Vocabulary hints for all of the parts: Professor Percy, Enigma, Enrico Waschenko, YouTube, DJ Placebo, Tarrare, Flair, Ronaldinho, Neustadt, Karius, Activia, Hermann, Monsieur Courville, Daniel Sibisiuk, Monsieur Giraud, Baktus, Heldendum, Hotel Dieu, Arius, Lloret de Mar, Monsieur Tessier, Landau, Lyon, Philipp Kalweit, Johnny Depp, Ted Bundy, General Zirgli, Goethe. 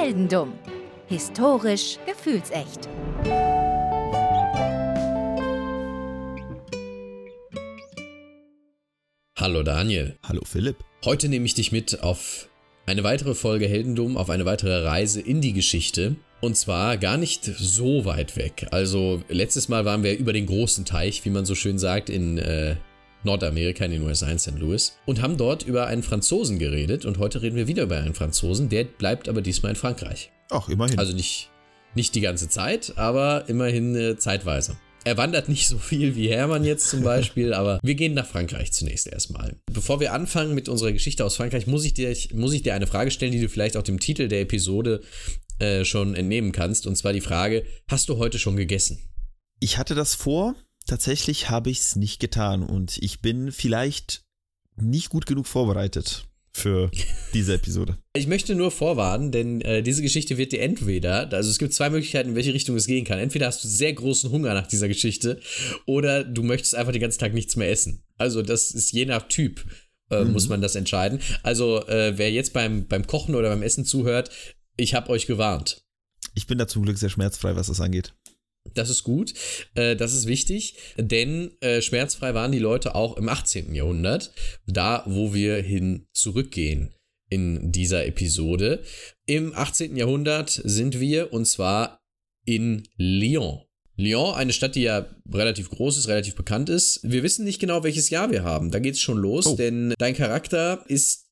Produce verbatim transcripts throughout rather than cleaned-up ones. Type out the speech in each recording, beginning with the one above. Heldendum. Historisch gefühlsecht. Hallo Daniel. Hallo Philipp. Heute nehme ich dich mit auf eine weitere Folge Heldendum, auf eine weitere Reise in die Geschichte. Und zwar gar nicht so weit weg. Also letztes Mal waren wir über den großen Teich, wie man so schön sagt, in äh, Nordamerika, in den U S A, in Sankt Louis. Und haben dort über einen Franzosen geredet. Und heute reden wir wieder über einen Franzosen. Der bleibt aber diesmal in Frankreich. Ach, immerhin. Also nicht, nicht die ganze Zeit, aber immerhin äh, zeitweise. Er wandert nicht so viel wie Hermann jetzt zum Beispiel, aber wir gehen nach Frankreich zunächst erstmal. Bevor wir anfangen mit unserer Geschichte aus Frankreich, muss ich dir, muss ich dir eine Frage stellen, die du vielleicht auch dem Titel der Episode äh, schon entnehmen kannst. Und zwar die Frage, hast du heute schon gegessen? Ich hatte das vor, tatsächlich habe ich es nicht getan und ich bin vielleicht nicht gut genug vorbereitet für diese Episode. Ich möchte nur vorwarnen, denn äh, diese Geschichte wird dir entweder, also es gibt zwei Möglichkeiten, in welche Richtung es gehen kann. Entweder hast du sehr großen Hunger nach dieser Geschichte oder du möchtest einfach den ganzen Tag nichts mehr essen. Also das ist je nach Typ, äh, mhm. muss man das entscheiden. Also äh, wer jetzt beim, beim Kochen oder beim Essen zuhört, ich habe euch gewarnt. Ich bin da zum Glück sehr schmerzfrei, was das angeht. Das ist gut, äh, das ist wichtig, denn äh, schmerzfrei waren die Leute auch im achtzehnten Jahrhundert, da wo wir hin zurückgehen in dieser Episode. Im achtzehnten Jahrhundert sind wir und zwar in Lyon. Lyon, eine Stadt, die ja relativ groß ist, relativ bekannt ist. Wir wissen nicht genau, welches Jahr wir haben, da geht's schon los, oh. denn dein Charakter ist...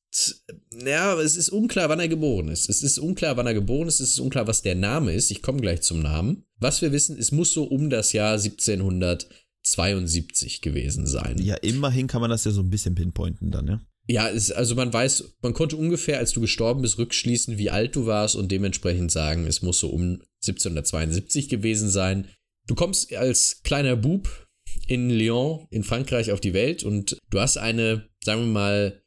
Ja, es ist unklar, wann er geboren ist. Es ist unklar, wann er geboren ist. Es ist unklar, was der Name ist. Ich komme gleich zum Namen. Was wir wissen, es muss so um das Jahr siebzehnhundertzweiundsiebzig gewesen sein. Ja, immerhin kann man das ja so ein bisschen pinpointen dann, ja? Ja, es, also man weiß, man konnte ungefähr, als du gestorben bist, rückschließen, wie alt du warst und dementsprechend sagen, es muss so um siebzehnhundertzweiundsiebzig gewesen sein. Du kommst als kleiner Bub in Lyon, in Frankreich, auf die Welt und du hast eine, sagen wir mal,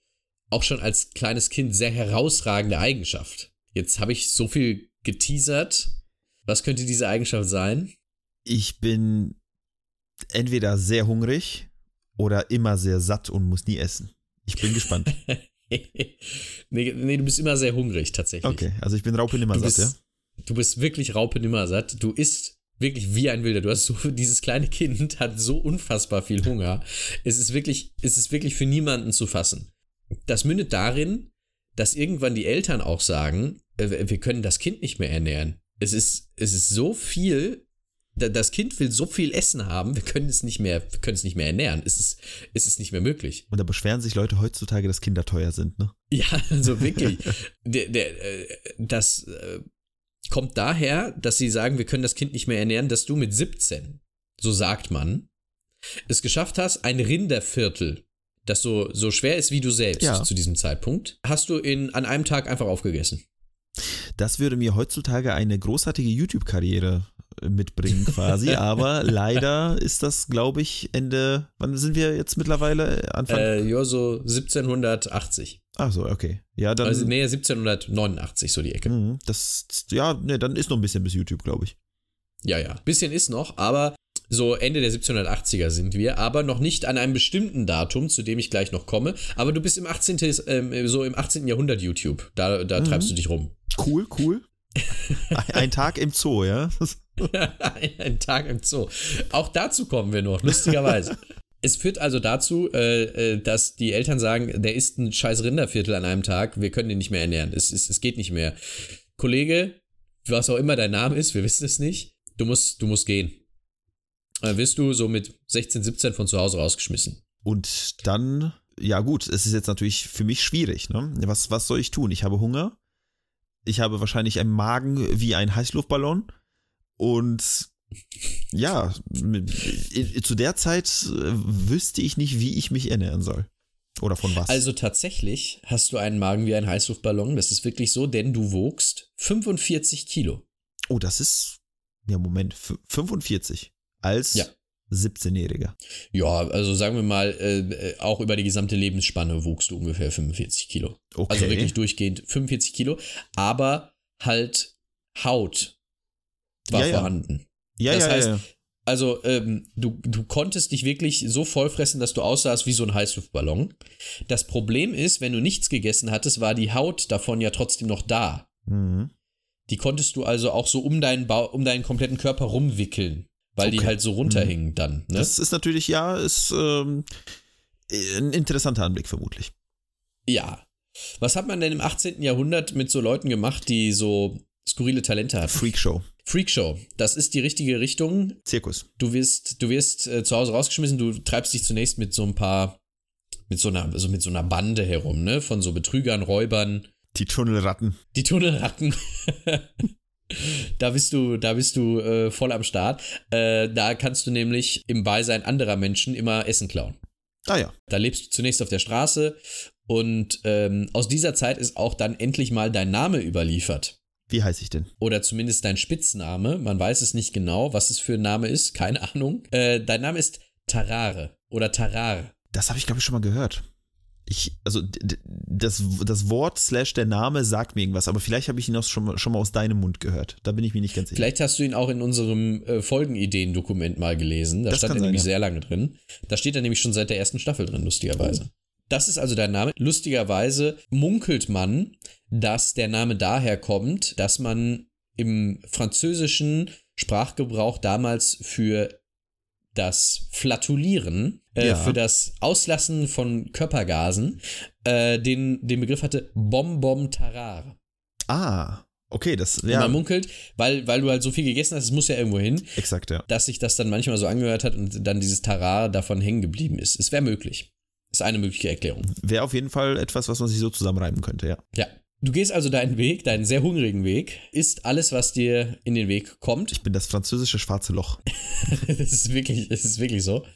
auch schon als kleines Kind sehr herausragende Eigenschaft. Jetzt habe ich so viel geteasert. Was könnte diese Eigenschaft sein? Ich bin entweder sehr hungrig oder immer sehr satt und muss nie essen. Ich bin gespannt. nee, nee, du bist immer sehr hungrig tatsächlich. Okay, also ich bin raupenimmersatt, ja? Du bist wirklich raupenimmersatt. Du isst wirklich wie ein Wilder. Du hast so, dieses kleine Kind hat so unfassbar viel Hunger. es ist wirklich, es ist wirklich für niemanden zu fassen. Das mündet darin, dass irgendwann die Eltern auch sagen, wir können das Kind nicht mehr ernähren. Es ist, es ist so viel, das Kind will so viel Essen haben, wir können es nicht mehr, wir können es nicht mehr ernähren. Es ist, es ist nicht mehr möglich. Und da beschweren sich Leute heutzutage, dass Kinder teuer sind, ne? Ja, also wirklich. der, der, das kommt daher, dass sie sagen, wir können das Kind nicht mehr ernähren, dass du mit siebzehn, so sagt man, es geschafft hast, ein Rinderviertel, das so, so schwer ist wie du selbst ja. zu diesem Zeitpunkt, hast du in, an einem Tag einfach aufgegessen. Das würde mir heutzutage eine großartige YouTube-Karriere mitbringen quasi, aber leider ist das, glaube ich, Ende, wann sind wir jetzt mittlerweile? Anfang? Äh, ja, so siebzehnhundertachtzig. Ach so, okay. Ja, dann, also, nee, siebzehnhundertneunundachtzig, so die Ecke. Das, ja, nee, dann ist noch ein bisschen bis YouTube, glaube ich. Ja, ja, ein bisschen ist noch, aber so Ende der siebzehnhundertachtziger sind wir, aber noch nicht an einem bestimmten Datum, zu dem ich gleich noch komme. Aber du bist im achtzehnten Ähm, so im achtzehnten Jahrhundert YouTube. Da, da mhm. treibst du dich rum. Cool, cool. Ein Tag im Zoo, ja? Ein Tag im Zoo. Auch dazu kommen wir noch, lustigerweise. Es führt also dazu, äh, dass die Eltern sagen, der isst ein scheiß Rinderviertel an einem Tag, wir können den nicht mehr ernähren. Es, es, es geht nicht mehr. Kollege, was auch immer dein Name ist, wir wissen es nicht, du musst, du musst gehen. Wirst du so mit sechzehn, siebzehn von zu Hause rausgeschmissen. Und dann, ja gut, es ist jetzt natürlich für mich schwierig, ne? Was, was soll ich tun? Ich habe Hunger, ich habe wahrscheinlich einen Magen wie ein Heißluftballon und ja, zu der Zeit wüsste ich nicht, wie ich mich ernähren soll. Oder von was? Also tatsächlich hast du einen Magen wie ein Heißluftballon, das ist wirklich so, denn du wogst fünfundvierzig Kilo. Oh, das ist, ja Moment, fünfundvierzig? Als ja. siebzehnjähriger. Ja, also sagen wir mal, äh, auch über die gesamte Lebensspanne wuchst du ungefähr fünfundvierzig Kilo. Okay. Also wirklich durchgehend fünfundvierzig Kilo, aber halt Haut war ja, vorhanden. Ja, ja, das ja, heißt, ja, ja. Also ähm, du, du konntest dich wirklich so vollfressen, dass du aussahst wie so ein Heißluftballon. Das Problem ist, wenn du nichts gegessen hattest, war die Haut davon ja trotzdem noch da. Mhm. Die konntest du also auch so um deinen, ba- um deinen kompletten Körper rumwickeln, weil okay. die halt so runterhingen mhm. dann. Ne? Das ist natürlich, ja, ist ähm, ein interessanter Anblick vermutlich. Ja. Was hat man denn im achtzehnten Jahrhundert mit so Leuten gemacht, die so skurrile Talente hatten? Freakshow. Freakshow. Das ist die richtige Richtung. Zirkus. Du wirst, du wirst äh, zu Hause rausgeschmissen, du treibst dich zunächst mit so ein paar, mit so einer, also mit so einer Bande herum, ne? Von so Betrügern, Räubern. Die Tunnelratten. Die Tunnelratten. Da bist du, da bist du äh, voll am Start. Äh, da kannst du nämlich im Beisein anderer Menschen immer Essen klauen. Ah ja. Da lebst du zunächst auf der Straße und ähm, aus dieser Zeit ist auch dann endlich mal dein Name überliefert. Wie heiße ich denn? Oder zumindest dein Spitzname. Man weiß es nicht genau, was es für ein Name ist. Keine Ahnung. Äh, dein Name ist Tarrare oder Tarrare. Das habe ich, glaube ich, schon mal gehört. Ich, also das, das Wort slash der Name sagt mir irgendwas, aber vielleicht habe ich ihn auch schon, schon mal aus deinem Mund gehört. Da bin ich mir nicht ganz sicher. Vielleicht hast du ihn auch in unserem äh, Folgenideen-Dokument mal gelesen. Da das stand er nämlich ja. sehr lange drin. Da steht er nämlich schon seit der ersten Staffel drin, lustigerweise. Oh. Das ist also dein Name. Lustigerweise munkelt man, dass der Name daher kommt, dass man im französischen Sprachgebrauch damals für das Flatulieren, äh, ja. für das Auslassen von Körpergasen, äh, den, den Begriff hatte Bonbon Tarrare. Ah, okay, das ja. Und man munkelt, weil, weil du halt so viel gegessen hast, es muss ja irgendwo hin. Exakt, ja. Dass sich das dann manchmal so angehört hat und dann dieses Tarrare davon hängen geblieben ist. Es wäre möglich. Ist eine mögliche Erklärung. Wäre auf jeden Fall etwas, was man sich so zusammenreiben könnte, ja. Ja. Du gehst also deinen Weg, deinen sehr hungrigen Weg, isst alles, was dir in den Weg kommt. Ich bin das französische schwarze Loch. Das ist wirklich, das ist wirklich so.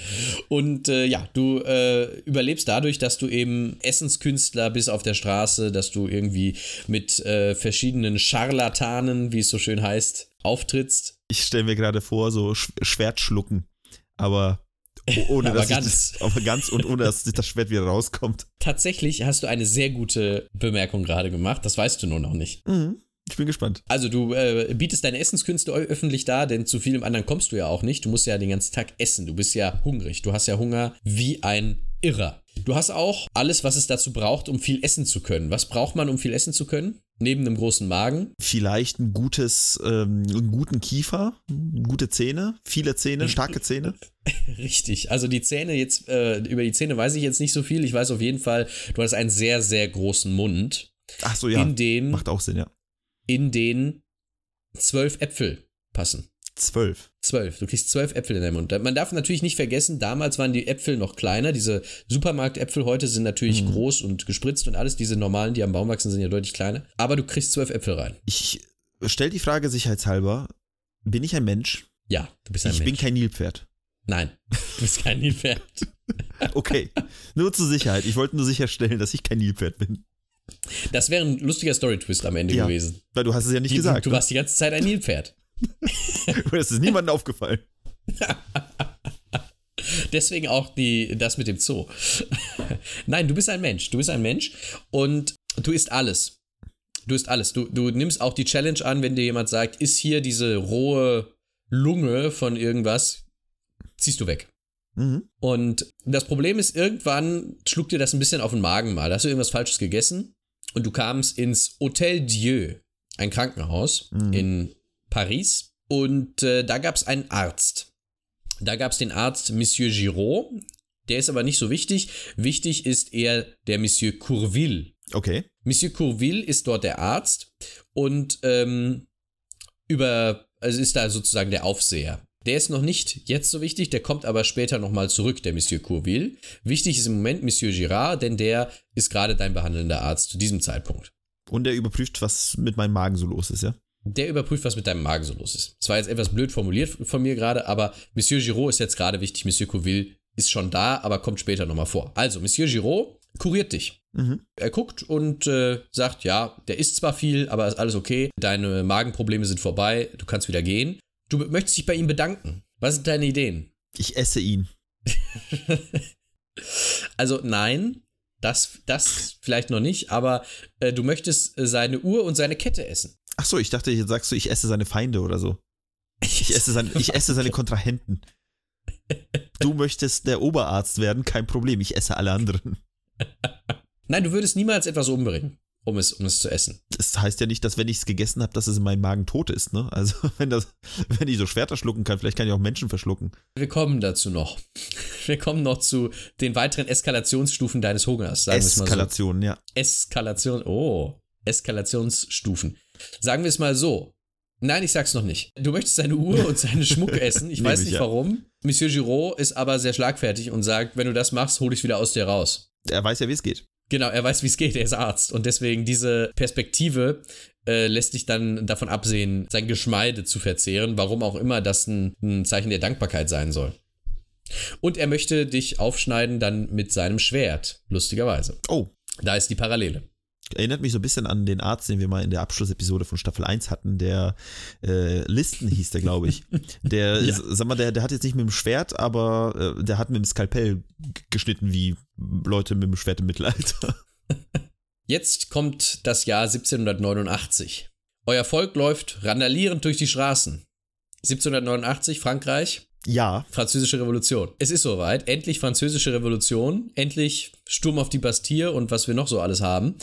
Und äh, ja, du äh, überlebst dadurch, dass du eben Essenskünstler bist auf der Straße, dass du irgendwie mit äh, verschiedenen Scharlatanen, wie es so schön heißt, auftrittst. Ich stelle mir gerade vor, so Sch- Schwertschlucken, aber... Ohne, aber, dass ganz. Das, aber ganz und ohne, dass das Schwert wieder rauskommt. Tatsächlich hast du eine sehr gute Bemerkung gerade gemacht. Das weißt du nur noch nicht. Mhm. Ich bin gespannt. Also du äh, bietest deine Essenskünste öffentlich dar, denn zu vielem anderen kommst du ja auch nicht. Du musst ja den ganzen Tag essen. Du bist ja hungrig. Du hast ja Hunger wie ein Irrer. Du hast auch alles, was es dazu braucht, um viel essen zu können. Was braucht man, um viel essen zu können? Neben einem großen Magen. Vielleicht ein gutes, ähm, einen guten Kiefer, gute Zähne, viele Zähne, starke Zähne. Richtig. Also die Zähne jetzt, äh, über die Zähne weiß ich jetzt nicht so viel. Ich weiß auf jeden Fall, du hast einen sehr, sehr großen Mund. Ach so, ja. In den, macht auch Sinn, ja. In den zwölf Äpfel passen. Zwölf. Zwölf. Du kriegst zwölf Äpfel in deinem Mund. Man darf natürlich nicht vergessen, damals waren die Äpfel noch kleiner. Diese Supermarktäpfel heute sind natürlich mhm. groß und gespritzt und alles. Diese normalen, die am Baum wachsen, sind ja deutlich kleiner. Aber du kriegst zwölf Äpfel rein. Ich stell die Frage sicherheitshalber, bin ich ein Mensch? Ja, du bist ein ich Mensch. Ich bin kein Nilpferd. Nein, du bist kein Nilpferd. Okay, nur zur Sicherheit. Ich wollte nur sicherstellen, dass ich kein Nilpferd bin. Das wäre ein lustiger Story-Twist am Ende ja, gewesen. Weil du hast es ja nicht die, gesagt. Du ne? warst die ganze Zeit ein Nilpferd. Das ist niemandem aufgefallen. Deswegen auch die, das mit dem Zoo. Nein, du bist ein Mensch. Du bist ein Mensch und du isst alles. Du isst alles. Du, du nimmst auch die Challenge an, wenn dir jemand sagt, iss hier diese rohe Lunge von irgendwas, ziehst du weg. Mhm. Und das Problem ist, irgendwann schlug dir das ein bisschen auf den Magen mal. Da hast du irgendwas Falsches gegessen und du kamst ins Hotel Dieu, ein Krankenhaus mhm. in Paris, und äh, da gab es einen Arzt. Da gab es den Arzt Monsieur Giraud, der ist aber nicht so wichtig. Wichtig ist eher der Monsieur Courville. Okay. Monsieur Courville ist dort der Arzt und ähm, über, also ist da sozusagen der Aufseher. Der ist noch nicht jetzt so wichtig, der kommt aber später nochmal zurück, der Monsieur Courville. Wichtig ist im Moment Monsieur Giraud, denn der ist gerade dein behandelnder Arzt zu diesem Zeitpunkt. Und der überprüft, was mit meinem Magen so los ist, ja? Der überprüft, was mit deinem Magen so los ist. Es war jetzt etwas blöd formuliert von mir gerade, aber Monsieur Giraud ist jetzt gerade wichtig. Monsieur Courville ist schon da, aber kommt später nochmal vor. Also, Monsieur Giraud kuriert dich. Mhm. Er guckt und äh, sagt, ja, der isst zwar viel, aber ist alles okay. Deine Magenprobleme sind vorbei, du kannst wieder gehen. Du möchtest dich bei ihm bedanken. Was sind deine Ideen? Ich esse ihn. Also nein, das, das vielleicht noch nicht, aber äh, du möchtest äh, seine Uhr und seine Kette essen. Ach so, ich dachte, jetzt sagst du, ich esse seine Feinde oder so. Ich esse seine, ich esse seine Kontrahenten. Du möchtest der Oberarzt werden, kein Problem, ich esse alle anderen. Nein, du würdest niemals etwas umbringen. um es, um es zu essen. Das heißt ja nicht, dass wenn ich es gegessen habe, dass es in meinem Magen tot ist, ne? Also wenn das, wenn ich so Schwerter schlucken kann, vielleicht kann ich auch Menschen verschlucken. Wir kommen dazu noch. Wir kommen noch zu den weiteren Eskalationsstufen deines Hungers, sagen wir es mal so. Eskalation, ja. Eskalation, oh, Eskalationsstufen. Sagen wir es mal so. Nein, ich sag's noch nicht. Du möchtest seine Uhr und seinen Schmuck essen. Ich weiß nicht ja. warum. Monsieur Giraud ist aber sehr schlagfertig und sagt, wenn du das machst, hol ich wieder aus dir raus. Er weiß ja, wie es geht. Genau, er weiß, wie es geht. Er ist Arzt. Und deswegen diese Perspektive äh, lässt dich dann davon absehen, sein Geschmeide zu verzehren. Warum auch immer das ein, ein Zeichen der Dankbarkeit sein soll. Und er möchte dich aufschneiden dann mit seinem Schwert. Lustigerweise. Oh. Da ist die Parallele. Erinnert mich so ein bisschen an den Arzt, den wir mal in der Abschlussepisode von Staffel eins hatten, der äh, Listen hieß der, glaube ich. Der, ja. sag mal, der, der hat jetzt nicht mit dem Schwert, aber äh, der hat mit dem Skalpell g- geschnitten, wie Leute mit dem Schwert im Mittelalter. Jetzt kommt das Jahr siebzehnhundertneunundachtzig. Euer Volk läuft randalierend durch die Straßen. siebzehnhundertneunundachtzig, Frankreich. Ja. Französische Revolution. Es ist soweit. Endlich französische Revolution. Endlich Sturm auf die Bastille und was wir noch so alles haben.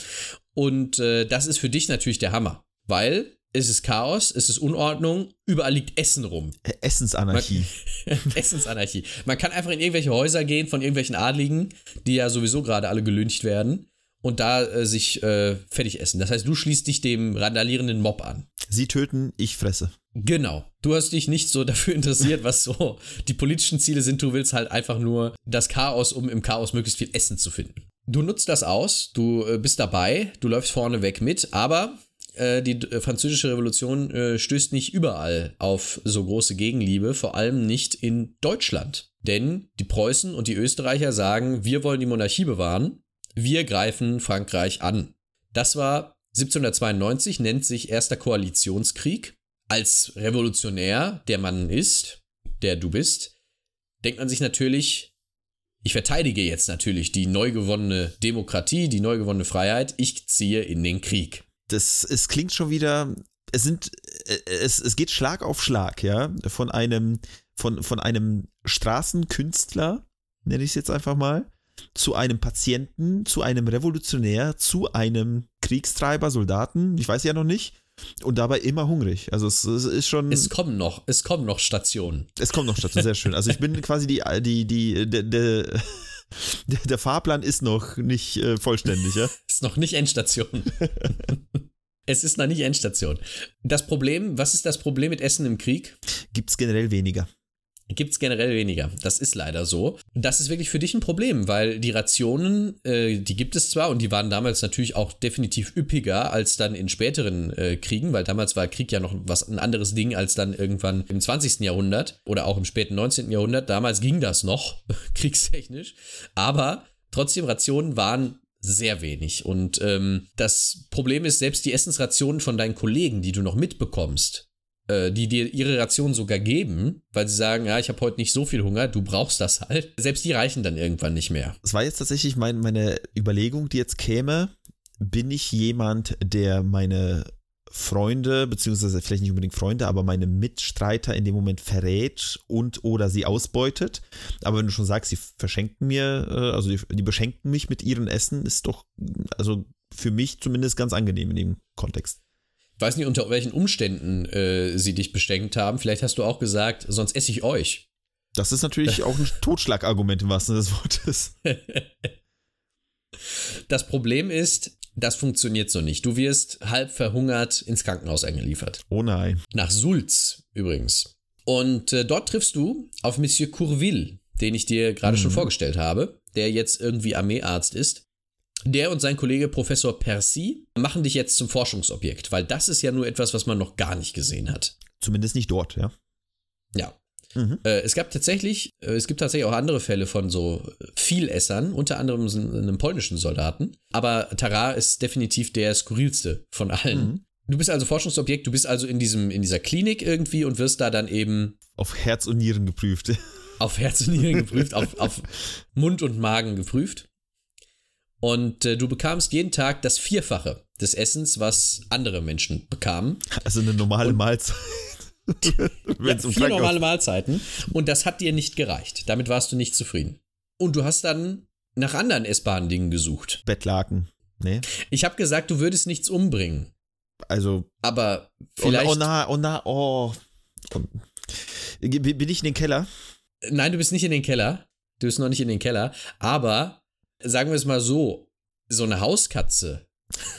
Und äh, das ist für dich natürlich der Hammer. Weil es ist Chaos, es ist Unordnung, überall liegt Essen rum. Essensanarchie. Man, Essensanarchie. Man kann einfach in irgendwelche Häuser gehen von irgendwelchen Adligen, die ja sowieso gerade alle gelüncht werden. Und da äh, sich äh, fertig essen. Das heißt, du schließt dich dem randalierenden Mob an. Sie töten, ich fresse. Genau. Du hast dich nicht so dafür interessiert, was so die politischen Ziele sind. Du willst halt einfach nur das Chaos, um im Chaos möglichst viel Essen zu finden. Du nutzt das aus, du äh, bist dabei, du läufst vorneweg mit, aber äh, die äh, französische Revolution äh, stößt nicht überall auf so große Gegenliebe, vor allem nicht in Deutschland. Denn die Preußen und die Österreicher sagen, wir wollen die Monarchie bewahren. Wir greifen Frankreich an. Das war siebzehnhundertzweiundneunzig, nennt sich Erster Koalitionskrieg. Als Revolutionär, der man ist, der du bist, denkt man sich natürlich, ich verteidige jetzt natürlich die neu gewonnene Demokratie, die neu gewonnene Freiheit, ich ziehe in den Krieg. Das, es klingt schon wieder, es sind, es, es geht Schlag auf Schlag, ja, von einem, von, von einem Straßenkünstler, nenne ich es jetzt einfach mal, zu einem Patienten, zu einem Revolutionär, zu einem Kriegstreiber, Soldaten, ich weiß ja noch nicht, und dabei immer hungrig. Also es, es ist schon... Es kommen noch, es kommen noch Stationen. Es kommen noch Stationen, sehr schön. Also ich bin quasi die, die, die, der, der, der Fahrplan ist noch nicht äh, vollständig, ja? Ist noch nicht Endstation. Es ist noch nicht Endstation. Das Problem, was ist das Problem mit Essen im Krieg? Gibt's generell weniger. Gibt es generell weniger. Das ist leider so. Das ist wirklich für dich ein Problem, weil die Rationen, äh, die gibt es zwar und die waren damals natürlich auch definitiv üppiger als dann in späteren äh, Kriegen, weil damals war Krieg ja noch was ein anderes Ding als dann irgendwann im zwanzigsten Jahrhundert oder auch im späten neunzehnten Jahrhundert. Damals ging das noch, kriegstechnisch, aber trotzdem Rationen waren sehr wenig und ähm, das Problem ist, selbst die Essensrationen von deinen Kollegen, die du noch mitbekommst, die dir ihre Ration sogar geben, weil sie sagen, ja, ich habe heute nicht so viel Hunger, du brauchst das halt. Selbst die reichen dann irgendwann nicht mehr. Das war jetzt tatsächlich mein, meine Überlegung, die jetzt käme. Bin ich jemand, der meine Freunde, beziehungsweise vielleicht nicht unbedingt Freunde, aber meine Mitstreiter in dem Moment verrät und oder sie ausbeutet? Aber wenn du schon sagst, sie verschenken mir, also die, die beschenken mich mit ihrem Essen, ist doch, also für mich zumindest ganz angenehm in dem Kontext. Ich weiß nicht, unter welchen Umständen äh, sie dich beschenkt haben. Vielleicht hast du auch gesagt, sonst esse ich euch. Das ist natürlich auch ein Totschlagargument im wahrsten Sinne des Wortes. Das Problem ist, das funktioniert so nicht. Du wirst halb verhungert ins Krankenhaus eingeliefert. Oh nein. Nach Sulz übrigens. Und äh, dort triffst du auf Monsieur Courville, den ich dir gerade hm. schon vorgestellt habe, der jetzt irgendwie Armeearzt ist. Der und sein Kollege Professor Percy machen dich jetzt zum Forschungsobjekt, weil das ist ja nur etwas, was man noch gar nicht gesehen hat. Zumindest nicht dort, ja. Ja. Mhm. Äh, es gab tatsächlich, äh, es gibt tatsächlich auch andere Fälle von so Vielessern, unter anderem einem polnischen Soldaten, aber Tarrare ist definitiv der skurrilste von allen. Mhm. Du bist also Forschungsobjekt, du bist also in diesem, in dieser Klinik irgendwie und wirst da dann eben auf Herz und Nieren geprüft. Auf Herz und Nieren geprüft, auf, auf Mund und Magen geprüft. Und äh, du bekamst jeden Tag das Vierfache des Essens, was andere Menschen bekamen. Also eine normale und, Mahlzeit. ja, vier normale Mahlzeiten. Und das hat dir nicht gereicht. Damit warst du nicht zufrieden. Und du hast dann nach anderen essbaren Dingen gesucht. Bettlaken. Nee? Ich habe gesagt, du würdest nichts umbringen. Also. Aber vielleicht. Oh na, oh na, oh. Bin ich in den Keller? Nein, du bist nicht in den Keller. Du bist noch nicht in den Keller. Aber, sagen wir es mal so, so eine Hauskatze.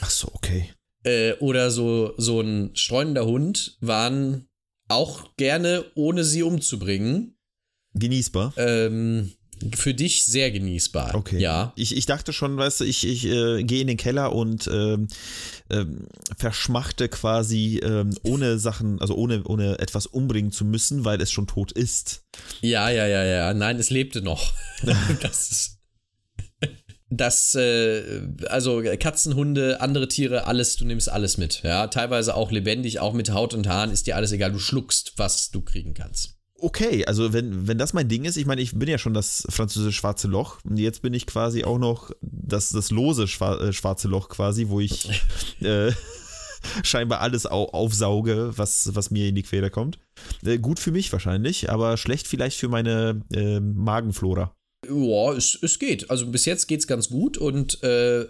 Ach so, okay. Äh, oder so, so ein streunender Hund waren auch gerne, ohne sie umzubringen. Genießbar. Ähm, für dich sehr genießbar. Okay. Ja. Ich, ich dachte schon, weißt du, ich, ich äh, gehe in den Keller und ähm, ähm, verschmachte quasi ähm, ohne Sachen, also ohne, ohne etwas umbringen zu müssen, weil es schon tot ist. Ja, ja, ja, ja. Nein, es lebte noch. Das ist. Das, äh, also Katzen, Hunde, andere Tiere, alles, du nimmst alles mit, ja, teilweise auch lebendig, auch mit Haut und Haaren, ist dir alles egal, du schluckst, was du kriegen kannst. Okay, also wenn, wenn das mein Ding ist, ich meine, ich bin ja schon das französische schwarze Loch und jetzt bin ich quasi auch noch das, das lose Schwa- schwarze Loch quasi, wo ich äh, scheinbar alles au- aufsauge, was, was mir in die Quere kommt. Äh, gut für mich wahrscheinlich, aber schlecht vielleicht für meine äh, Magenflora. Ja, es, es geht. Also bis jetzt geht's ganz gut und äh,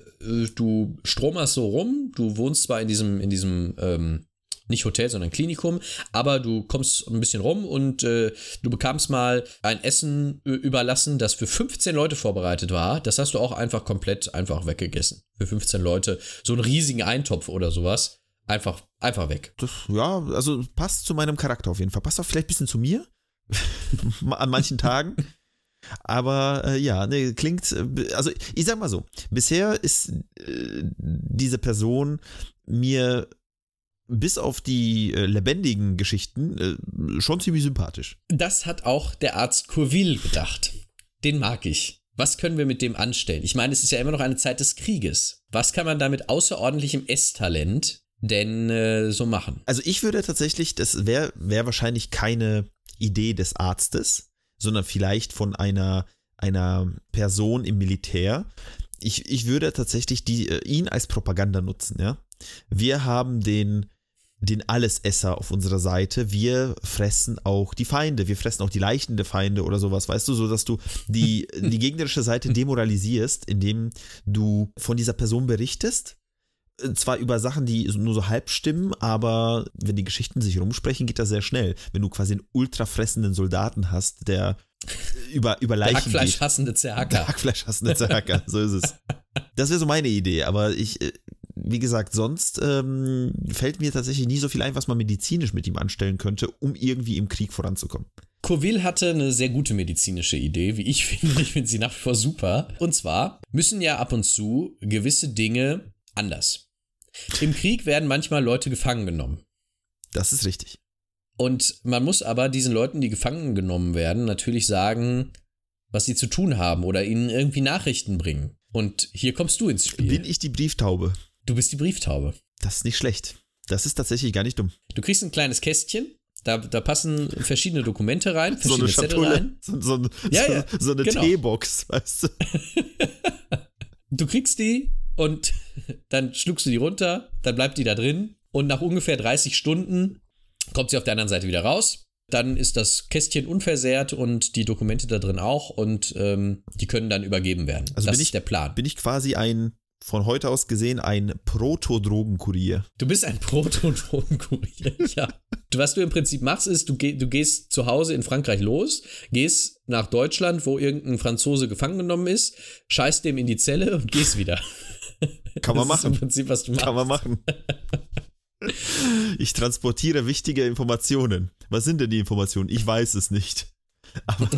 du stromerst so rum. Du wohnst zwar in diesem, in diesem ähm, nicht Hotel, sondern Klinikum, aber du kommst ein bisschen rum und äh, du bekamst mal ein Essen überlassen, das für fünfzehn Leute vorbereitet war. Das hast du auch einfach komplett einfach weggegessen. Für fünfzehn Leute. So einen riesigen Eintopf oder sowas. Einfach, einfach weg. Das, ja, also passt zu meinem Charakter auf jeden Fall. Passt auch vielleicht ein bisschen zu mir. An manchen Tagen. Aber äh, ja, ne, klingt, also ich sag mal so, bisher ist äh, diese Person mir bis auf die äh, lebendigen Geschichten äh, schon ziemlich sympathisch. Das hat auch der Arzt Courville gedacht. Den mag ich. Was können wir mit dem anstellen? Ich meine, es ist ja immer noch eine Zeit des Krieges. Was kann man da mit außerordentlichem Esstalent denn äh, so machen? Also ich würde tatsächlich, das wäre wär wahrscheinlich keine Idee des Arztes, sondern vielleicht von einer, einer Person im Militär. Ich, ich würde tatsächlich die, ihn als Propaganda nutzen, ja. Wir haben den, den Allesesser auf unserer Seite. Wir fressen auch die Feinde. Wir fressen auch die Leichen der Feinde oder sowas, weißt du, so dass du die, die gegnerische Seite demoralisierst, indem du von dieser Person berichtest. Zwar über Sachen, die nur so halb stimmen, aber wenn die Geschichten sich rumsprechen, geht das sehr schnell. Wenn du quasi einen ultrafressenden Soldaten hast, der über, über Leichen der Hackfleisch geht. Hackfleischhassende Zerhacker. Der Hackfleischhassende Zerhacker, so ist es. Das wäre so meine Idee, aber ich, wie gesagt, sonst ähm, fällt mir tatsächlich nie so viel ein, was man medizinisch mit ihm anstellen könnte, um irgendwie im Krieg voranzukommen. Courville hatte eine sehr gute medizinische Idee, wie ich finde. Ich finde sie nach wie vor super. Und zwar müssen ja ab und zu gewisse Dinge anders. Im Krieg werden manchmal Leute gefangen genommen. Das ist richtig. Und man muss aber diesen Leuten, die gefangen genommen werden, natürlich sagen, was sie zu tun haben oder ihnen irgendwie Nachrichten bringen. Und hier kommst du ins Spiel. Bin ich die Brieftaube? Du bist die Brieftaube. Das ist nicht schlecht. Das ist tatsächlich gar nicht dumm. Du kriegst ein kleines Kästchen, da, da passen verschiedene Dokumente rein, verschiedene so eine Zettel rein. So, so, so, ja, ja, so eine genau. Teebox, weißt du. Du kriegst die. Und dann schluckst du die runter, dann bleibt die da drin und nach ungefähr dreißig Stunden kommt sie auf der anderen Seite wieder raus. Dann ist das Kästchen unversehrt und die Dokumente da drin auch und ähm, die können dann übergeben werden. Also das bin ich, ist der Plan. Bin ich quasi ein, von heute aus gesehen, ein Proto-Drogenkurier. Du bist ein Proto-Drogenkurier, ja. Was du im Prinzip machst, ist, du, geh, du gehst zu Hause in Frankreich los, gehst nach Deutschland, wo irgendein Franzose gefangen genommen ist, scheißt dem in die Zelle und gehst wieder. Kann man das machen. Ist im Prinzip, was du machst. Kann man machen. Ich transportiere wichtige Informationen. Was sind denn die Informationen? Ich weiß es nicht. Aber,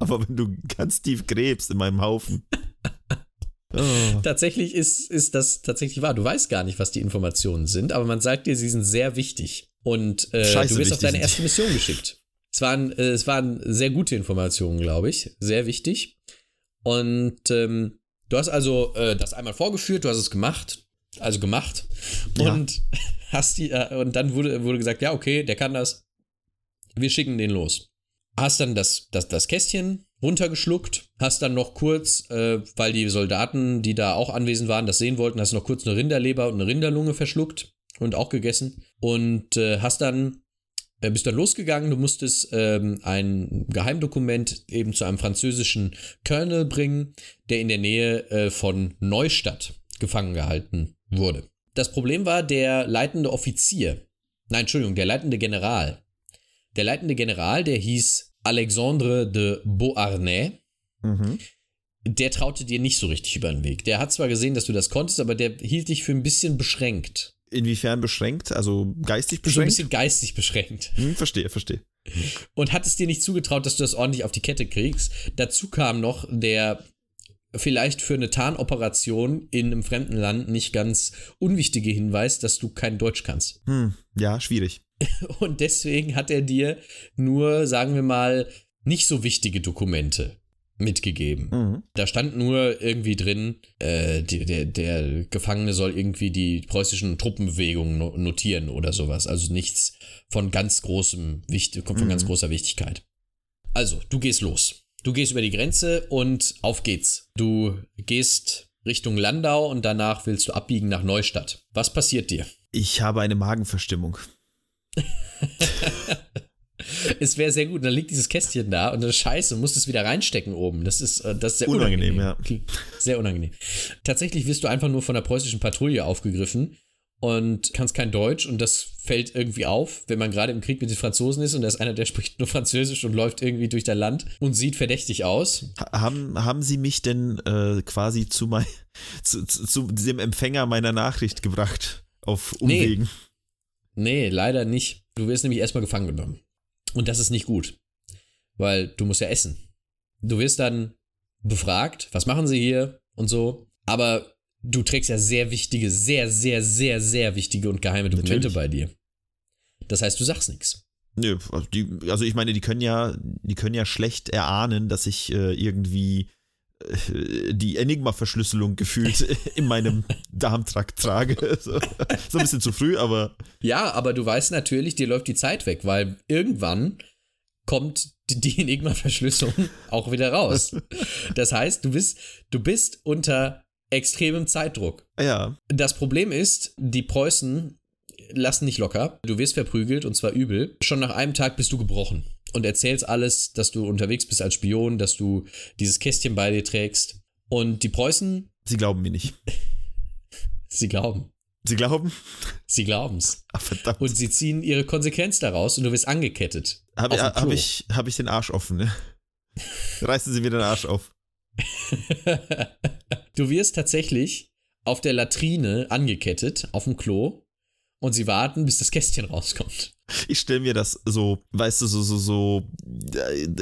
aber wenn du ganz tief gräbst in meinem Haufen. Oh. Tatsächlich ist, ist das tatsächlich wahr. Du weißt gar nicht, was die Informationen sind, aber man sagt dir, sie sind sehr wichtig. Und äh, Scheiße, du wirst auf deine erste Mission geschickt. Es waren, äh, es waren sehr gute Informationen, glaube ich. Sehr wichtig. Und ähm, du hast also äh, das einmal vorgeführt, du hast es gemacht, also gemacht ja. und hast die äh, und dann wurde, wurde gesagt, ja okay, der kann das, wir schicken den los. Hast dann das, das, das Kästchen runtergeschluckt, hast dann noch kurz, äh, weil die Soldaten, die da auch anwesend waren, das sehen wollten, hast noch kurz eine Rinderleber und eine Rinderlunge verschluckt und auch gegessen und äh, hast dann äh, bist dann losgegangen, du musstest ähm, ein Geheimdokument eben zu einem französischen Colonel bringen, der in der Nähe äh, von Neustadt gefangen gehalten wurde. Das Problem war der leitende Offizier, nein, Entschuldigung, der leitende General. Der leitende General, der hieß Alexandre de Beauharnais, mhm. Der traute dir nicht so richtig über den Weg. Der hat zwar gesehen, dass du das konntest, aber der hielt dich für ein bisschen beschränkt. Inwiefern beschränkt? Also geistig beschränkt? So ein bisschen geistig beschränkt. Hm, verstehe, verstehe. Und hat es dir nicht zugetraut, dass du das ordentlich auf die Kette kriegst. Dazu kam noch der vielleicht für eine Tarnoperation in einem fremden Land nicht ganz unwichtige Hinweis, dass du kein Deutsch kannst. Hm, ja, schwierig. Und deswegen hat er dir nur, sagen wir mal, nicht so wichtige Dokumente mitgegeben. Mhm. Da stand nur irgendwie drin, äh, die, der, der Gefangene soll irgendwie die preußischen Truppenbewegungen no- notieren oder sowas. Also nichts von ganz großem Wicht- von mhm. ganz großer Wichtigkeit. Also, du gehst los. Du gehst über die Grenze und auf geht's. Du gehst Richtung Landau und danach willst du abbiegen nach Neustadt. Was passiert dir? Ich habe eine Magenverstimmung. Es wäre sehr gut, dann liegt dieses Kästchen da und das Scheiße, musst es wieder reinstecken oben. Das ist, das ist sehr unangenehm. Unangenehm, ja. Sehr unangenehm. Tatsächlich wirst du einfach nur von der preußischen Patrouille aufgegriffen und kannst kein Deutsch und das fällt irgendwie auf, wenn man gerade im Krieg mit den Franzosen ist und da ist einer, der spricht nur Französisch und läuft irgendwie durch das Land und sieht verdächtig aus. Haben, haben Sie mich denn äh, quasi zu, mein, zu, zu, zu dem Empfänger meiner Nachricht gebracht auf Umwegen? Nee, nee, leider nicht. Du wirst nämlich erstmal gefangen genommen. Und das ist nicht gut, weil du musst ja essen. Du wirst dann befragt, was machen sie hier und so. Aber du trägst ja sehr wichtige, sehr, sehr, sehr, sehr wichtige und geheime Dokumente Natürlich. Bei dir. Das heißt, du sagst nichts. Nö, also, die, also ich meine, die können ja, die können ja schlecht erahnen, dass ich äh, irgendwie äh, die Enigma-Verschlüsselung gefühlt in meinem Darmtrakt trage. So, so ein bisschen zu früh, aber... Ja, aber du weißt natürlich, dir läuft die Zeit weg, weil irgendwann kommt die Enigma-Verschlüsselung auch wieder raus. Das heißt, du bist, du bist unter... extremem Zeitdruck. Ja. Das Problem ist, die Preußen lassen nicht locker. Du wirst verprügelt und zwar übel. Schon nach einem Tag bist du gebrochen und erzählst alles, dass du unterwegs bist als Spion, dass du dieses Kästchen bei dir trägst. Und die Preußen... Sie glauben mir nicht. Sie glauben. Sie glauben? Sie glauben's. Ach, verdammt. Und sie ziehen ihre Konsequenz daraus und du wirst angekettet. Habe ich, hab ich, hab ich den Arsch offen, ne? Reißen Sie mir den Arsch auf. Du wirst tatsächlich auf der Latrine angekettet, auf dem Klo, und sie warten, bis das Kästchen rauskommt. Ich stelle mir das so, weißt du, so, so, so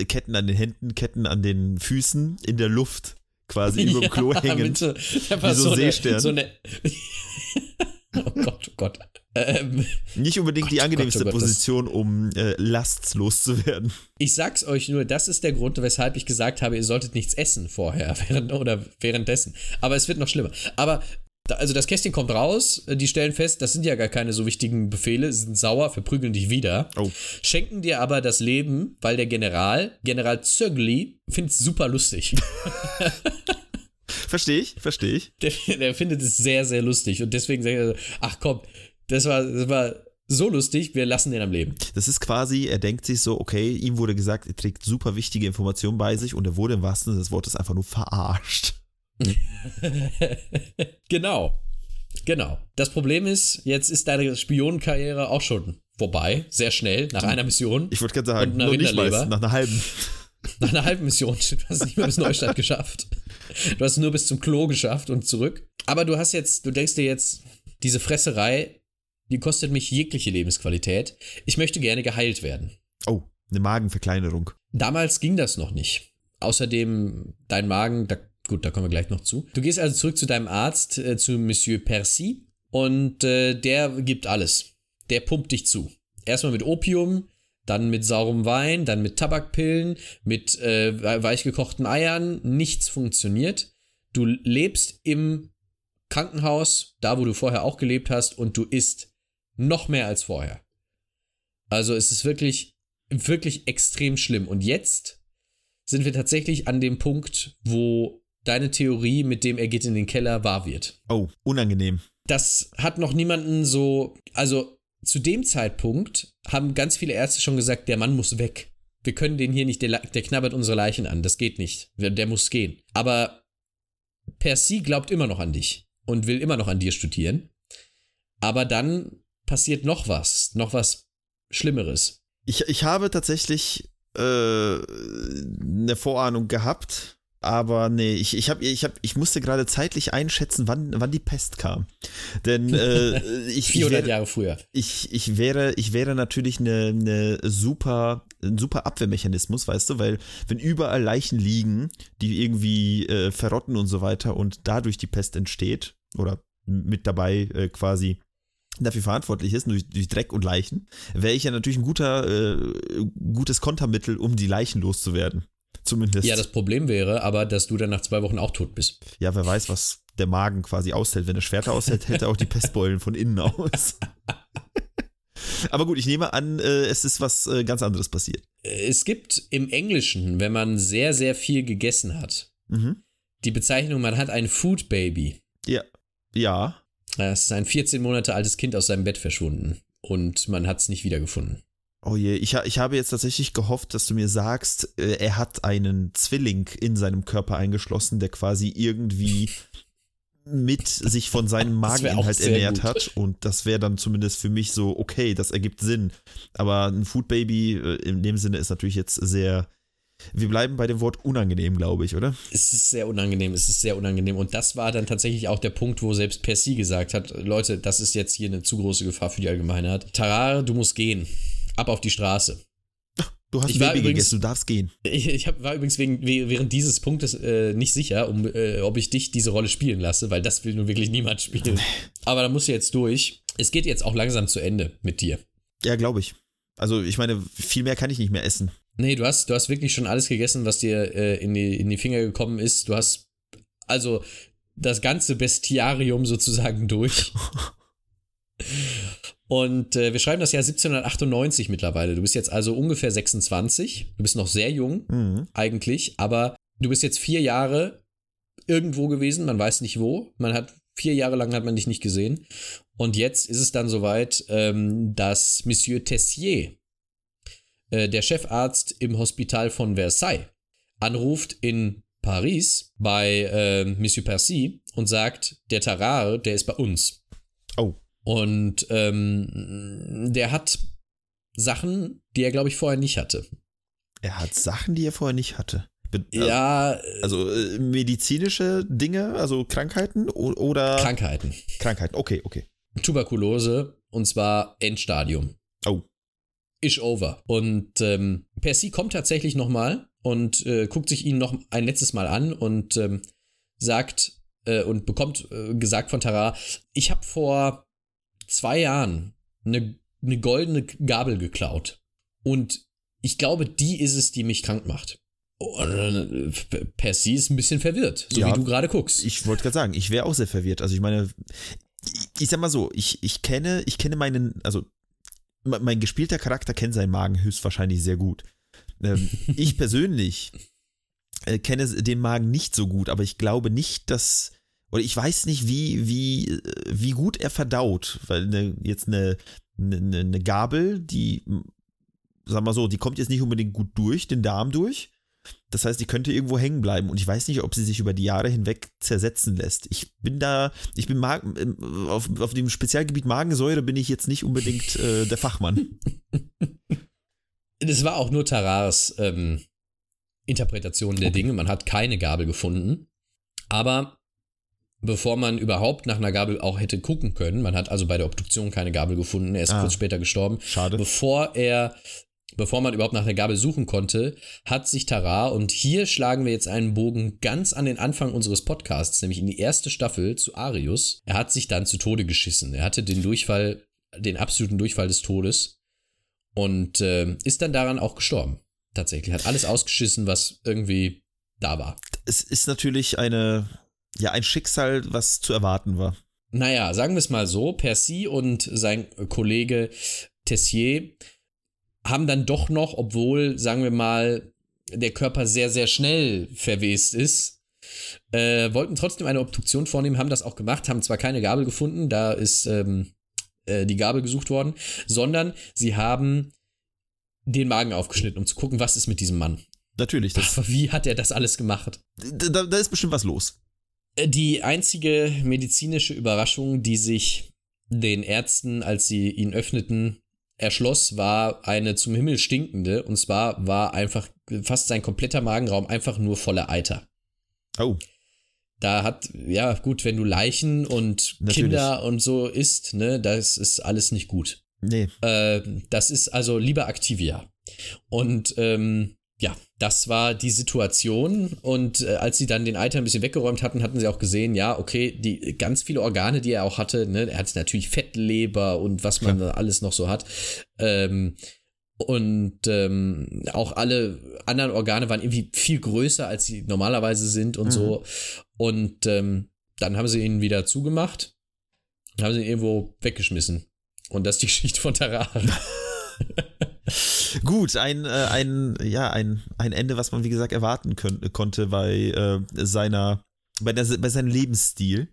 Ketten an den Händen, Ketten an den Füßen, in der Luft quasi über dem Klo ja, hängend. So, wie so, so Seestern. So eine, oh Gott, oh Gott. Ähm, Nicht unbedingt Gott, die angenehmste Gott, oh Gott, Position, um äh, lastlos zu werden. Ich sag's euch nur, das ist der Grund, weshalb ich gesagt habe, ihr solltet nichts essen vorher während, oder währenddessen. Aber es wird noch schlimmer. Aber, also das Kästchen kommt raus, die stellen fest, das sind ja gar keine so wichtigen Befehle, sind sauer, verprügeln dich wieder. Oh. Schenken dir aber das Leben, weil der General, General Zirgli, find's super lustig. Verstehe ich, verstehe ich. Der, der findet es sehr, sehr lustig und deswegen sagt er, ach komm, Das war, das war so lustig, wir lassen den am Leben. Das ist quasi, er denkt sich so, okay, ihm wurde gesagt, er trägt super wichtige Informationen bei sich und er wurde im wahrsten Sinne des Wortes einfach nur verarscht. Genau, genau. Das Problem ist, jetzt ist deine Spionenkarriere auch schon vorbei, sehr schnell, nach einer Mission. Ich würde gerade sagen, nur nicht mal, nach einer halben. Nach einer halben Mission, du hast nicht mehr bis Neustadt geschafft. Du hast nur bis zum Klo geschafft und zurück. Aber du hast jetzt, du denkst dir jetzt, diese Fresserei, die kostet mich jegliche Lebensqualität. Ich möchte gerne geheilt werden. Oh, eine Magenverkleinerung. Damals ging das noch nicht. Außerdem, dein Magen, da, gut, da kommen wir gleich noch zu. Du gehst also zurück zu deinem Arzt, äh, zu Monsieur Percy, und äh, der gibt alles. Der pumpt dich zu. Erstmal mit Opium, dann mit saurem Wein, dann mit Tabakpillen, mit äh, weichgekochten Eiern. Nichts funktioniert. Du lebst im Krankenhaus, da wo du vorher auch gelebt hast, und du isst noch mehr als vorher. Also es ist wirklich, wirklich extrem schlimm. Und jetzt sind wir tatsächlich an dem Punkt, wo deine Theorie, mit dem er geht in den Keller, wahr wird. Oh, unangenehm. Das hat noch niemanden so, also zu dem Zeitpunkt haben ganz viele Ärzte schon gesagt, der Mann muss weg. Wir können den hier nicht, der, der knabbert unsere Leichen an, das geht nicht, der, der muss gehen. Aber Percy glaubt immer noch an dich und will immer noch an dir studieren. Aber dann passiert noch was, noch was Schlimmeres. Ich, ich habe tatsächlich äh, eine Vorahnung gehabt, aber nee, ich, ich, hab, ich, hab, ich musste gerade zeitlich einschätzen, wann, wann die Pest kam. Denn äh, ich, vierhundert ich wäre, Jahre früher. Ich, ich, wäre, ich wäre natürlich eine, eine super, ein super Abwehrmechanismus, weißt du, weil wenn überall Leichen liegen, die irgendwie äh, verrotten und so weiter und dadurch die Pest entsteht oder mit dabei äh, quasi dafür verantwortlich ist, durch, durch Dreck und Leichen, wäre ich ja natürlich ein guter, äh, gutes Kontermittel, um die Leichen loszuwerden. Zumindest. Ja, das Problem wäre aber, dass du dann nach zwei Wochen auch tot bist. Ja, wer weiß, was der Magen quasi aushält. Wenn er Schwerter aushält, hält er auch die Pestbeulen von innen aus. Aber gut, ich nehme an, es ist was ganz anderes passiert. Es gibt im Englischen, wenn man sehr, sehr viel gegessen hat, mhm. die Bezeichnung, man hat ein Food Baby. Ja. Ja. Es ist ein vierzehn Monate altes Kind aus seinem Bett verschwunden und man hat es nicht wiedergefunden. Oh je, ich, ich habe jetzt tatsächlich gehofft, dass du mir sagst, äh, er hat einen Zwilling in seinem Körper eingeschlossen, der quasi irgendwie mit sich von seinem Mageninhalt ernährt hat. Und das wäre dann zumindest für mich so, okay, das ergibt Sinn. Aber ein Food Baby äh, in dem Sinne ist natürlich jetzt sehr, wir bleiben bei dem Wort unangenehm, glaube ich, oder? Es ist sehr unangenehm, es ist sehr unangenehm. Und das war dann tatsächlich auch der Punkt, wo selbst Percy gesagt hat, Leute, das ist jetzt hier eine zu große Gefahr für die Allgemeinheit. Tarrare, du musst gehen. Ab auf die Straße. Du hast ein Baby gegessen, du darfst gehen. Ich, ich hab, war übrigens wegen, während dieses Punktes äh, nicht sicher, um, äh, ob ich dich diese Rolle spielen lasse, weil das will nun wirklich niemand spielen. Aber da musst du jetzt durch. Es geht jetzt auch langsam zu Ende mit dir. Ja, glaube ich. Also ich meine, viel mehr kann ich nicht mehr essen. Nee, du hast, du hast wirklich schon alles gegessen, was dir äh, in die, in die Finger gekommen ist. Du hast also das ganze Bestiarium sozusagen durch. Und äh, wir schreiben das Jahr siebzehnhundertachtundneunzig mittlerweile. Du bist jetzt also ungefähr sechsundzwanzig. Du bist noch sehr jung, mhm. eigentlich, aber du bist jetzt vier Jahre irgendwo gewesen. Man weiß nicht wo. Man hat vier Jahre lang hat man dich nicht gesehen. Und jetzt ist es dann soweit, ähm, dass Monsieur Tessier, äh, der Chefarzt im Hospital von Versailles, anruft in Paris bei äh, Monsieur Percy und sagt, der Tarrare, der ist bei uns. Oh. Und ähm, der hat Sachen, die er, glaube ich, vorher nicht hatte. Er hat Sachen, die er vorher nicht hatte? Be- ja. Also äh, medizinische Dinge, also Krankheiten oder? Krankheiten. Krankheiten, okay, okay. Tuberkulose, und zwar Endstadium. Oh. Ish over. Und ähm, Percy kommt tatsächlich nochmal und äh, guckt sich ihn noch ein letztes Mal an und ähm, sagt äh, und bekommt äh, gesagt von Tarrare, ich habe vor zwei Jahren eine, eine goldene Gabel geklaut. Und ich glaube, die ist es, die mich krank macht. Und Percy ist ein bisschen verwirrt, so ja, wie du gerade guckst. Ich wollte gerade sagen, ich wäre auch sehr verwirrt. Also ich meine, ich, ich sag mal so, ich, ich kenne, ich kenne meinen, also mein gespielter Charakter kennt seinen Magen höchstwahrscheinlich sehr gut. Ähm, ich persönlich äh, kenne den Magen nicht so gut, aber ich glaube nicht, dass Oder ich weiß nicht, wie, wie, wie gut er verdaut, weil ne, jetzt eine ne, ne Gabel, die, sag mal so, die kommt jetzt nicht unbedingt gut durch, den Darm durch. Das heißt, die könnte irgendwo hängen bleiben und ich weiß nicht, ob sie sich über die Jahre hinweg zersetzen lässt. Ich bin da, ich bin Magen, auf, auf dem Spezialgebiet Magensäure bin ich jetzt nicht unbedingt äh, der Fachmann. Das war auch nur Tarrares ähm, Interpretation der okay. Dinge. Man hat keine Gabel gefunden, aber bevor man überhaupt nach einer Gabel auch hätte gucken können. Man hat also bei der Obduktion keine Gabel gefunden. Er ist ah, kurz später gestorben. Schade. Bevor er, bevor man überhaupt nach einer Gabel suchen konnte, hat sich Tarrare, und hier schlagen wir jetzt einen Bogen ganz an den Anfang unseres Podcasts, nämlich in die erste Staffel zu Arius. Er hat sich dann zu Tode geschissen. Er hatte den Durchfall, den absoluten Durchfall des Todes und äh, ist dann daran auch gestorben. Tatsächlich. Hat alles ausgeschissen, was irgendwie da war. Es ist natürlich eine... Ja, ein Schicksal, was zu erwarten war. Naja, sagen wir es mal so, Percy und sein Kollege Tessier haben dann doch noch, obwohl, sagen wir mal, der Körper sehr, sehr schnell verwest ist, äh, wollten trotzdem eine Obduktion vornehmen, haben das auch gemacht, haben zwar keine Gabel gefunden, da ist ähm, äh, die Gabel gesucht worden, sondern sie haben den Magen aufgeschnitten, um zu gucken, was ist mit diesem Mann. Natürlich. Das Aber wie hat er das alles gemacht? Da, da ist bestimmt was los. Die einzige medizinische Überraschung, die sich den Ärzten, als sie ihn öffneten, erschloss, war eine zum Himmel stinkende. Und zwar war einfach fast sein kompletter Magenraum einfach nur voller Eiter. Oh. Da hat, ja gut, wenn du Leichen und Natürlich. Kinder und so isst, ne, das ist alles nicht gut. Nee. Äh, das ist also lieber Activia. Und ähm, ja, das war die Situation. Und äh, als sie dann den Eiter ein bisschen weggeräumt hatten, hatten sie auch gesehen, ja, okay, die ganz viele Organe, die er auch hatte, ne, er hat natürlich Fettleber und was man ja. alles noch so hat. Ähm, und ähm, auch alle anderen Organe waren irgendwie viel größer, als sie normalerweise sind und mhm. so. Und ähm, dann haben sie ihn wieder zugemacht und haben sie ihn irgendwo weggeschmissen. Und das ist die Geschichte von Tarrare. Gut, ein, äh, ein, ja, ein, ein Ende, was man, wie gesagt, erwarten könnt, konnte bei äh, seiner, bei, der, bei seinem Lebensstil.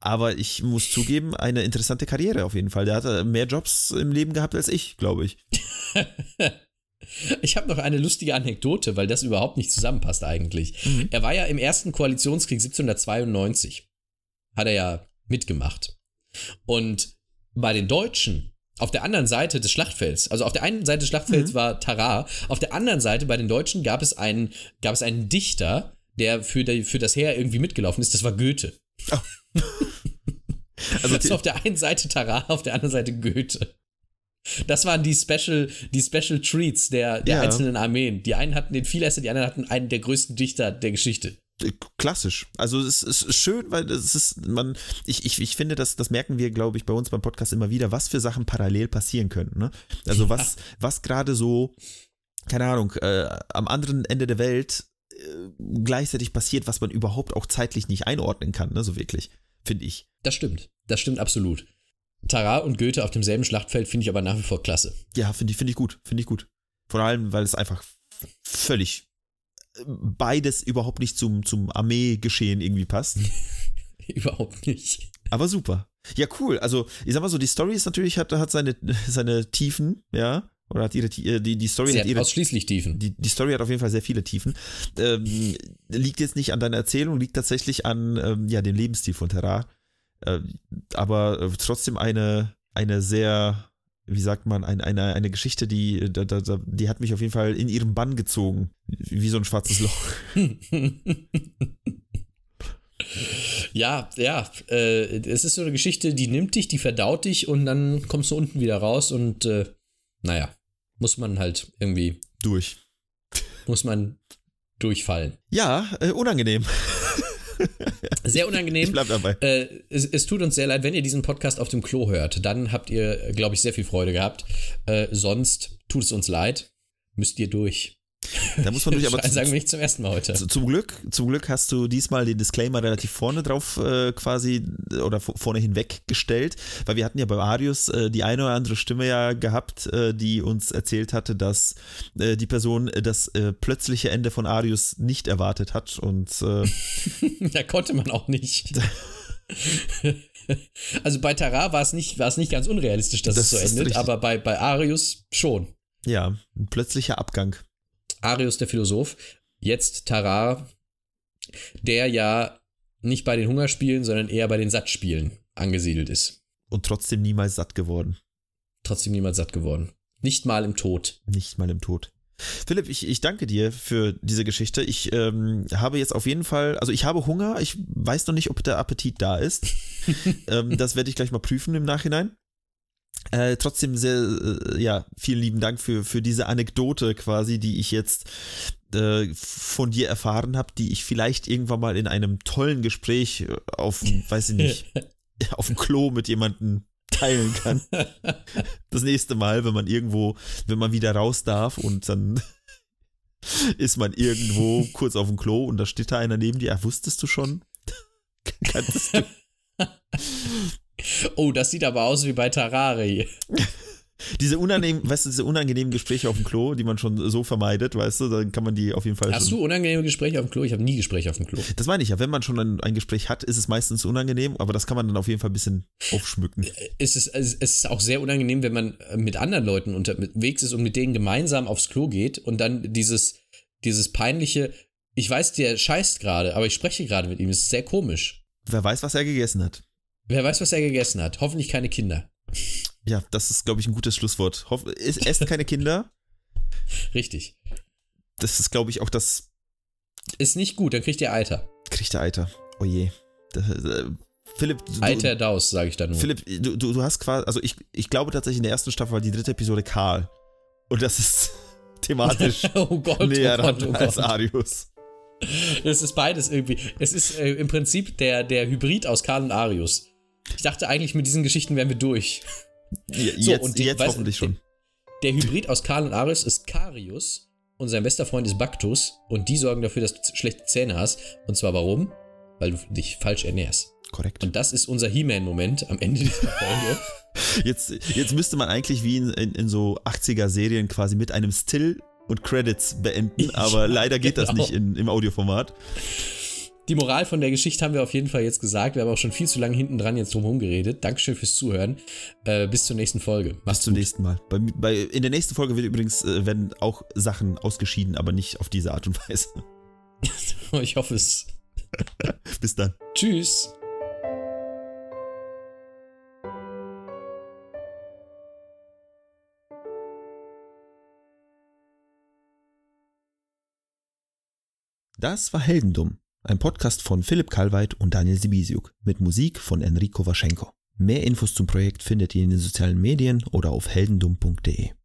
Aber ich muss zugeben, eine interessante Karriere auf jeden Fall. Der hatte mehr Jobs im Leben gehabt als ich, glaube ich. Ich habe noch eine lustige Anekdote, weil das überhaupt nicht zusammenpasst eigentlich. Mhm. Er war ja im ersten Koalitionskrieg siebzehnhundertzweiundneunzig. Hat er ja mitgemacht. Und bei den Deutschen auf der anderen Seite des Schlachtfelds, also auf der einen Seite des Schlachtfelds mhm. war Tarrare, auf der anderen Seite bei den Deutschen gab es einen, gab es einen Dichter, der für, der für das Heer irgendwie mitgelaufen ist, das war Goethe. Oh. Also das ist auf der einen Seite Tarrare, auf der anderen Seite Goethe. Das waren die Special, die Special Treats der, der ja. einzelnen Armeen. Die einen hatten den Vielesser, die anderen hatten einen der größten Dichter der Geschichte. Klassisch. Also es ist schön, weil es ist, man, ich, ich, ich finde, das, das merken wir, glaube ich, bei uns beim Podcast immer wieder, was für Sachen parallel passieren können. Ne? Also ja. was, was gerade so, keine Ahnung, äh, am anderen Ende der Welt äh, gleichzeitig passiert, was man überhaupt auch zeitlich nicht einordnen kann, ne? So wirklich, finde ich. Das stimmt. Das stimmt absolut. Tarrare und Goethe auf demselben Schlachtfeld finde ich aber nach wie vor klasse. Ja, finde ich, finde ich gut, finde ich gut. Vor allem, weil es einfach völlig beides überhaupt nicht zum, zum Armeegeschehen irgendwie passt. Überhaupt nicht. Aber super. Ja, cool. Also, ich sag mal so, die Story ist natürlich, hat, hat seine, seine Tiefen, ja. Oder hat ihre, die, die Story Sie hat ihre... ausschließlich Tiefen. Die, die Story hat auf jeden Fall sehr viele Tiefen. Ähm, liegt jetzt nicht an deiner Erzählung, liegt tatsächlich an, ähm, ja, dem Lebensstil von Tarrare. Äh, aber äh, trotzdem eine, eine sehr, wie sagt man, ein, eine, eine Geschichte, die, da, da, die hat mich auf jeden Fall in ihren Bann gezogen. Wie so ein schwarzes Loch. Ja, ja. Äh, es ist so eine Geschichte, die nimmt dich, die verdaut dich und dann kommst du unten wieder raus und äh, naja, muss man halt irgendwie durch. Muss man durchfallen. Ja, äh, unangenehm. Sehr unangenehm. Ich bleib dabei. Äh, es, es tut uns sehr leid, wenn ihr diesen Podcast auf dem Klo hört. Dann habt ihr, glaube ich, sehr viel Freude gehabt. Äh, sonst tut es uns leid. Müsst ihr durch. Da muss man durch, aber sagen wir nicht zum ersten Mal heute. Zum Glück, zum Glück hast du diesmal den Disclaimer relativ vorne drauf äh, quasi oder vorne hinweg gestellt, weil wir hatten ja bei Arius äh, die eine oder andere Stimme ja gehabt, äh, die uns erzählt hatte, dass äh, die Person das äh, plötzliche Ende von Arius nicht erwartet hat und äh, da konnte man auch nicht. Also bei Tarrare war es nicht, war es nicht ganz unrealistisch, dass das es so endet, richtig. Aber bei, bei Arius schon. Ja, ein plötzlicher Abgang. Arius, der Philosoph, jetzt Tarrare, der ja nicht bei den Hungerspielen, sondern eher bei den Sattspielen angesiedelt ist. Und trotzdem niemals satt geworden. Trotzdem niemals satt geworden. Nicht mal im Tod. Nicht mal im Tod. Philipp, ich, ich danke dir für diese Geschichte. Ich ähm, habe jetzt auf jeden Fall, also ich habe Hunger. Ich weiß noch nicht, ob der Appetit da ist. ähm, das werde ich gleich mal prüfen im Nachhinein. Äh, trotzdem sehr, äh, ja, vielen lieben Dank für, für diese Anekdote quasi, die ich jetzt äh, von dir erfahren habe, die ich vielleicht irgendwann mal in einem tollen Gespräch auf, weiß ich nicht, auf dem Klo mit jemandem teilen kann. Das nächste Mal, wenn man irgendwo, wenn man wieder raus darf und dann ist man irgendwo kurz auf dem Klo und da steht da einer neben dir, ah, wusstest du schon? Kanntest du? Oh, das sieht aber aus wie bei Tarrare. Diese unangenehmen, weißt du, diese unangenehmen Gespräche auf dem Klo, die man schon so vermeidet, weißt du, dann kann man die auf jeden Fall... Hast du unangenehme Gespräche auf dem Klo? Ich habe nie Gespräche auf dem Klo. Das meine ich ja. Wenn man schon ein, ein Gespräch hat, ist es meistens unangenehm, aber das kann man dann auf jeden Fall ein bisschen aufschmücken. Es ist, es ist auch sehr unangenehm, wenn man mit anderen Leuten unterwegs ist und mit denen gemeinsam aufs Klo geht und dann dieses, dieses peinliche, ich weiß, der scheißt gerade, aber ich spreche gerade mit ihm. Das ist sehr komisch. Wer weiß, was er gegessen hat. Wer weiß, was er gegessen hat. Hoffentlich keine Kinder. Ja, das ist, glaube ich, ein gutes Schlusswort. Hoff- Esst keine Kinder. Richtig. Das ist, glaube ich, auch das... Ist nicht gut, dann kriegt ihr Eiter. Kriegt ihr Eiter. Oh je. Das, äh, Philipp... Du, Eiter Daus, sage ich da nur. Philipp, du, du, du hast quasi... Also ich, ich glaube tatsächlich, in der ersten Staffel war die dritte Episode Karl. Und das ist thematisch oh Gott, näher oh Gott, oh Gott. als Arius. Es ist beides irgendwie. Es ist äh, im Prinzip der, der Hybrid aus Karl und Arius. Ich dachte eigentlich, mit diesen Geschichten wären wir durch. Ja, so, jetzt und die, jetzt weißt, hoffentlich schon. Der, der Hybrid aus Karl und Arius ist Karius und sein bester Freund ist Baktus und die sorgen dafür, dass du schlechte Zähne hast. Und zwar warum? Weil du dich falsch ernährst. Korrekt. Und das ist unser He-Man-Moment am Ende dieser Folge. Jetzt, jetzt müsste man eigentlich wie in, in, in so achtziger-Serien quasi mit einem Still und Credits beenden, aber ja, leider geht genau. das nicht in, im Audioformat. Die Moral von der Geschichte haben wir auf jeden Fall jetzt gesagt. Wir haben auch schon viel zu lange hinten dran jetzt drumherum geredet. Dankeschön fürs Zuhören. Äh, bis zur nächsten Folge. Mach's bis zum gut. nächsten Mal. Bei, bei, in der nächsten Folge wird übrigens, äh, werden auch Sachen ausgeschieden, aber nicht auf diese Art und Weise. Ich hoffe es. Bis dann. Tschüss. Das war Heldendum. Ein Podcast von Philipp Kalweit und Daniel Sibisiuk mit Musik von Enrico Waschenko. Mehr Infos zum Projekt findet ihr in den sozialen Medien oder auf heldendum punkt de.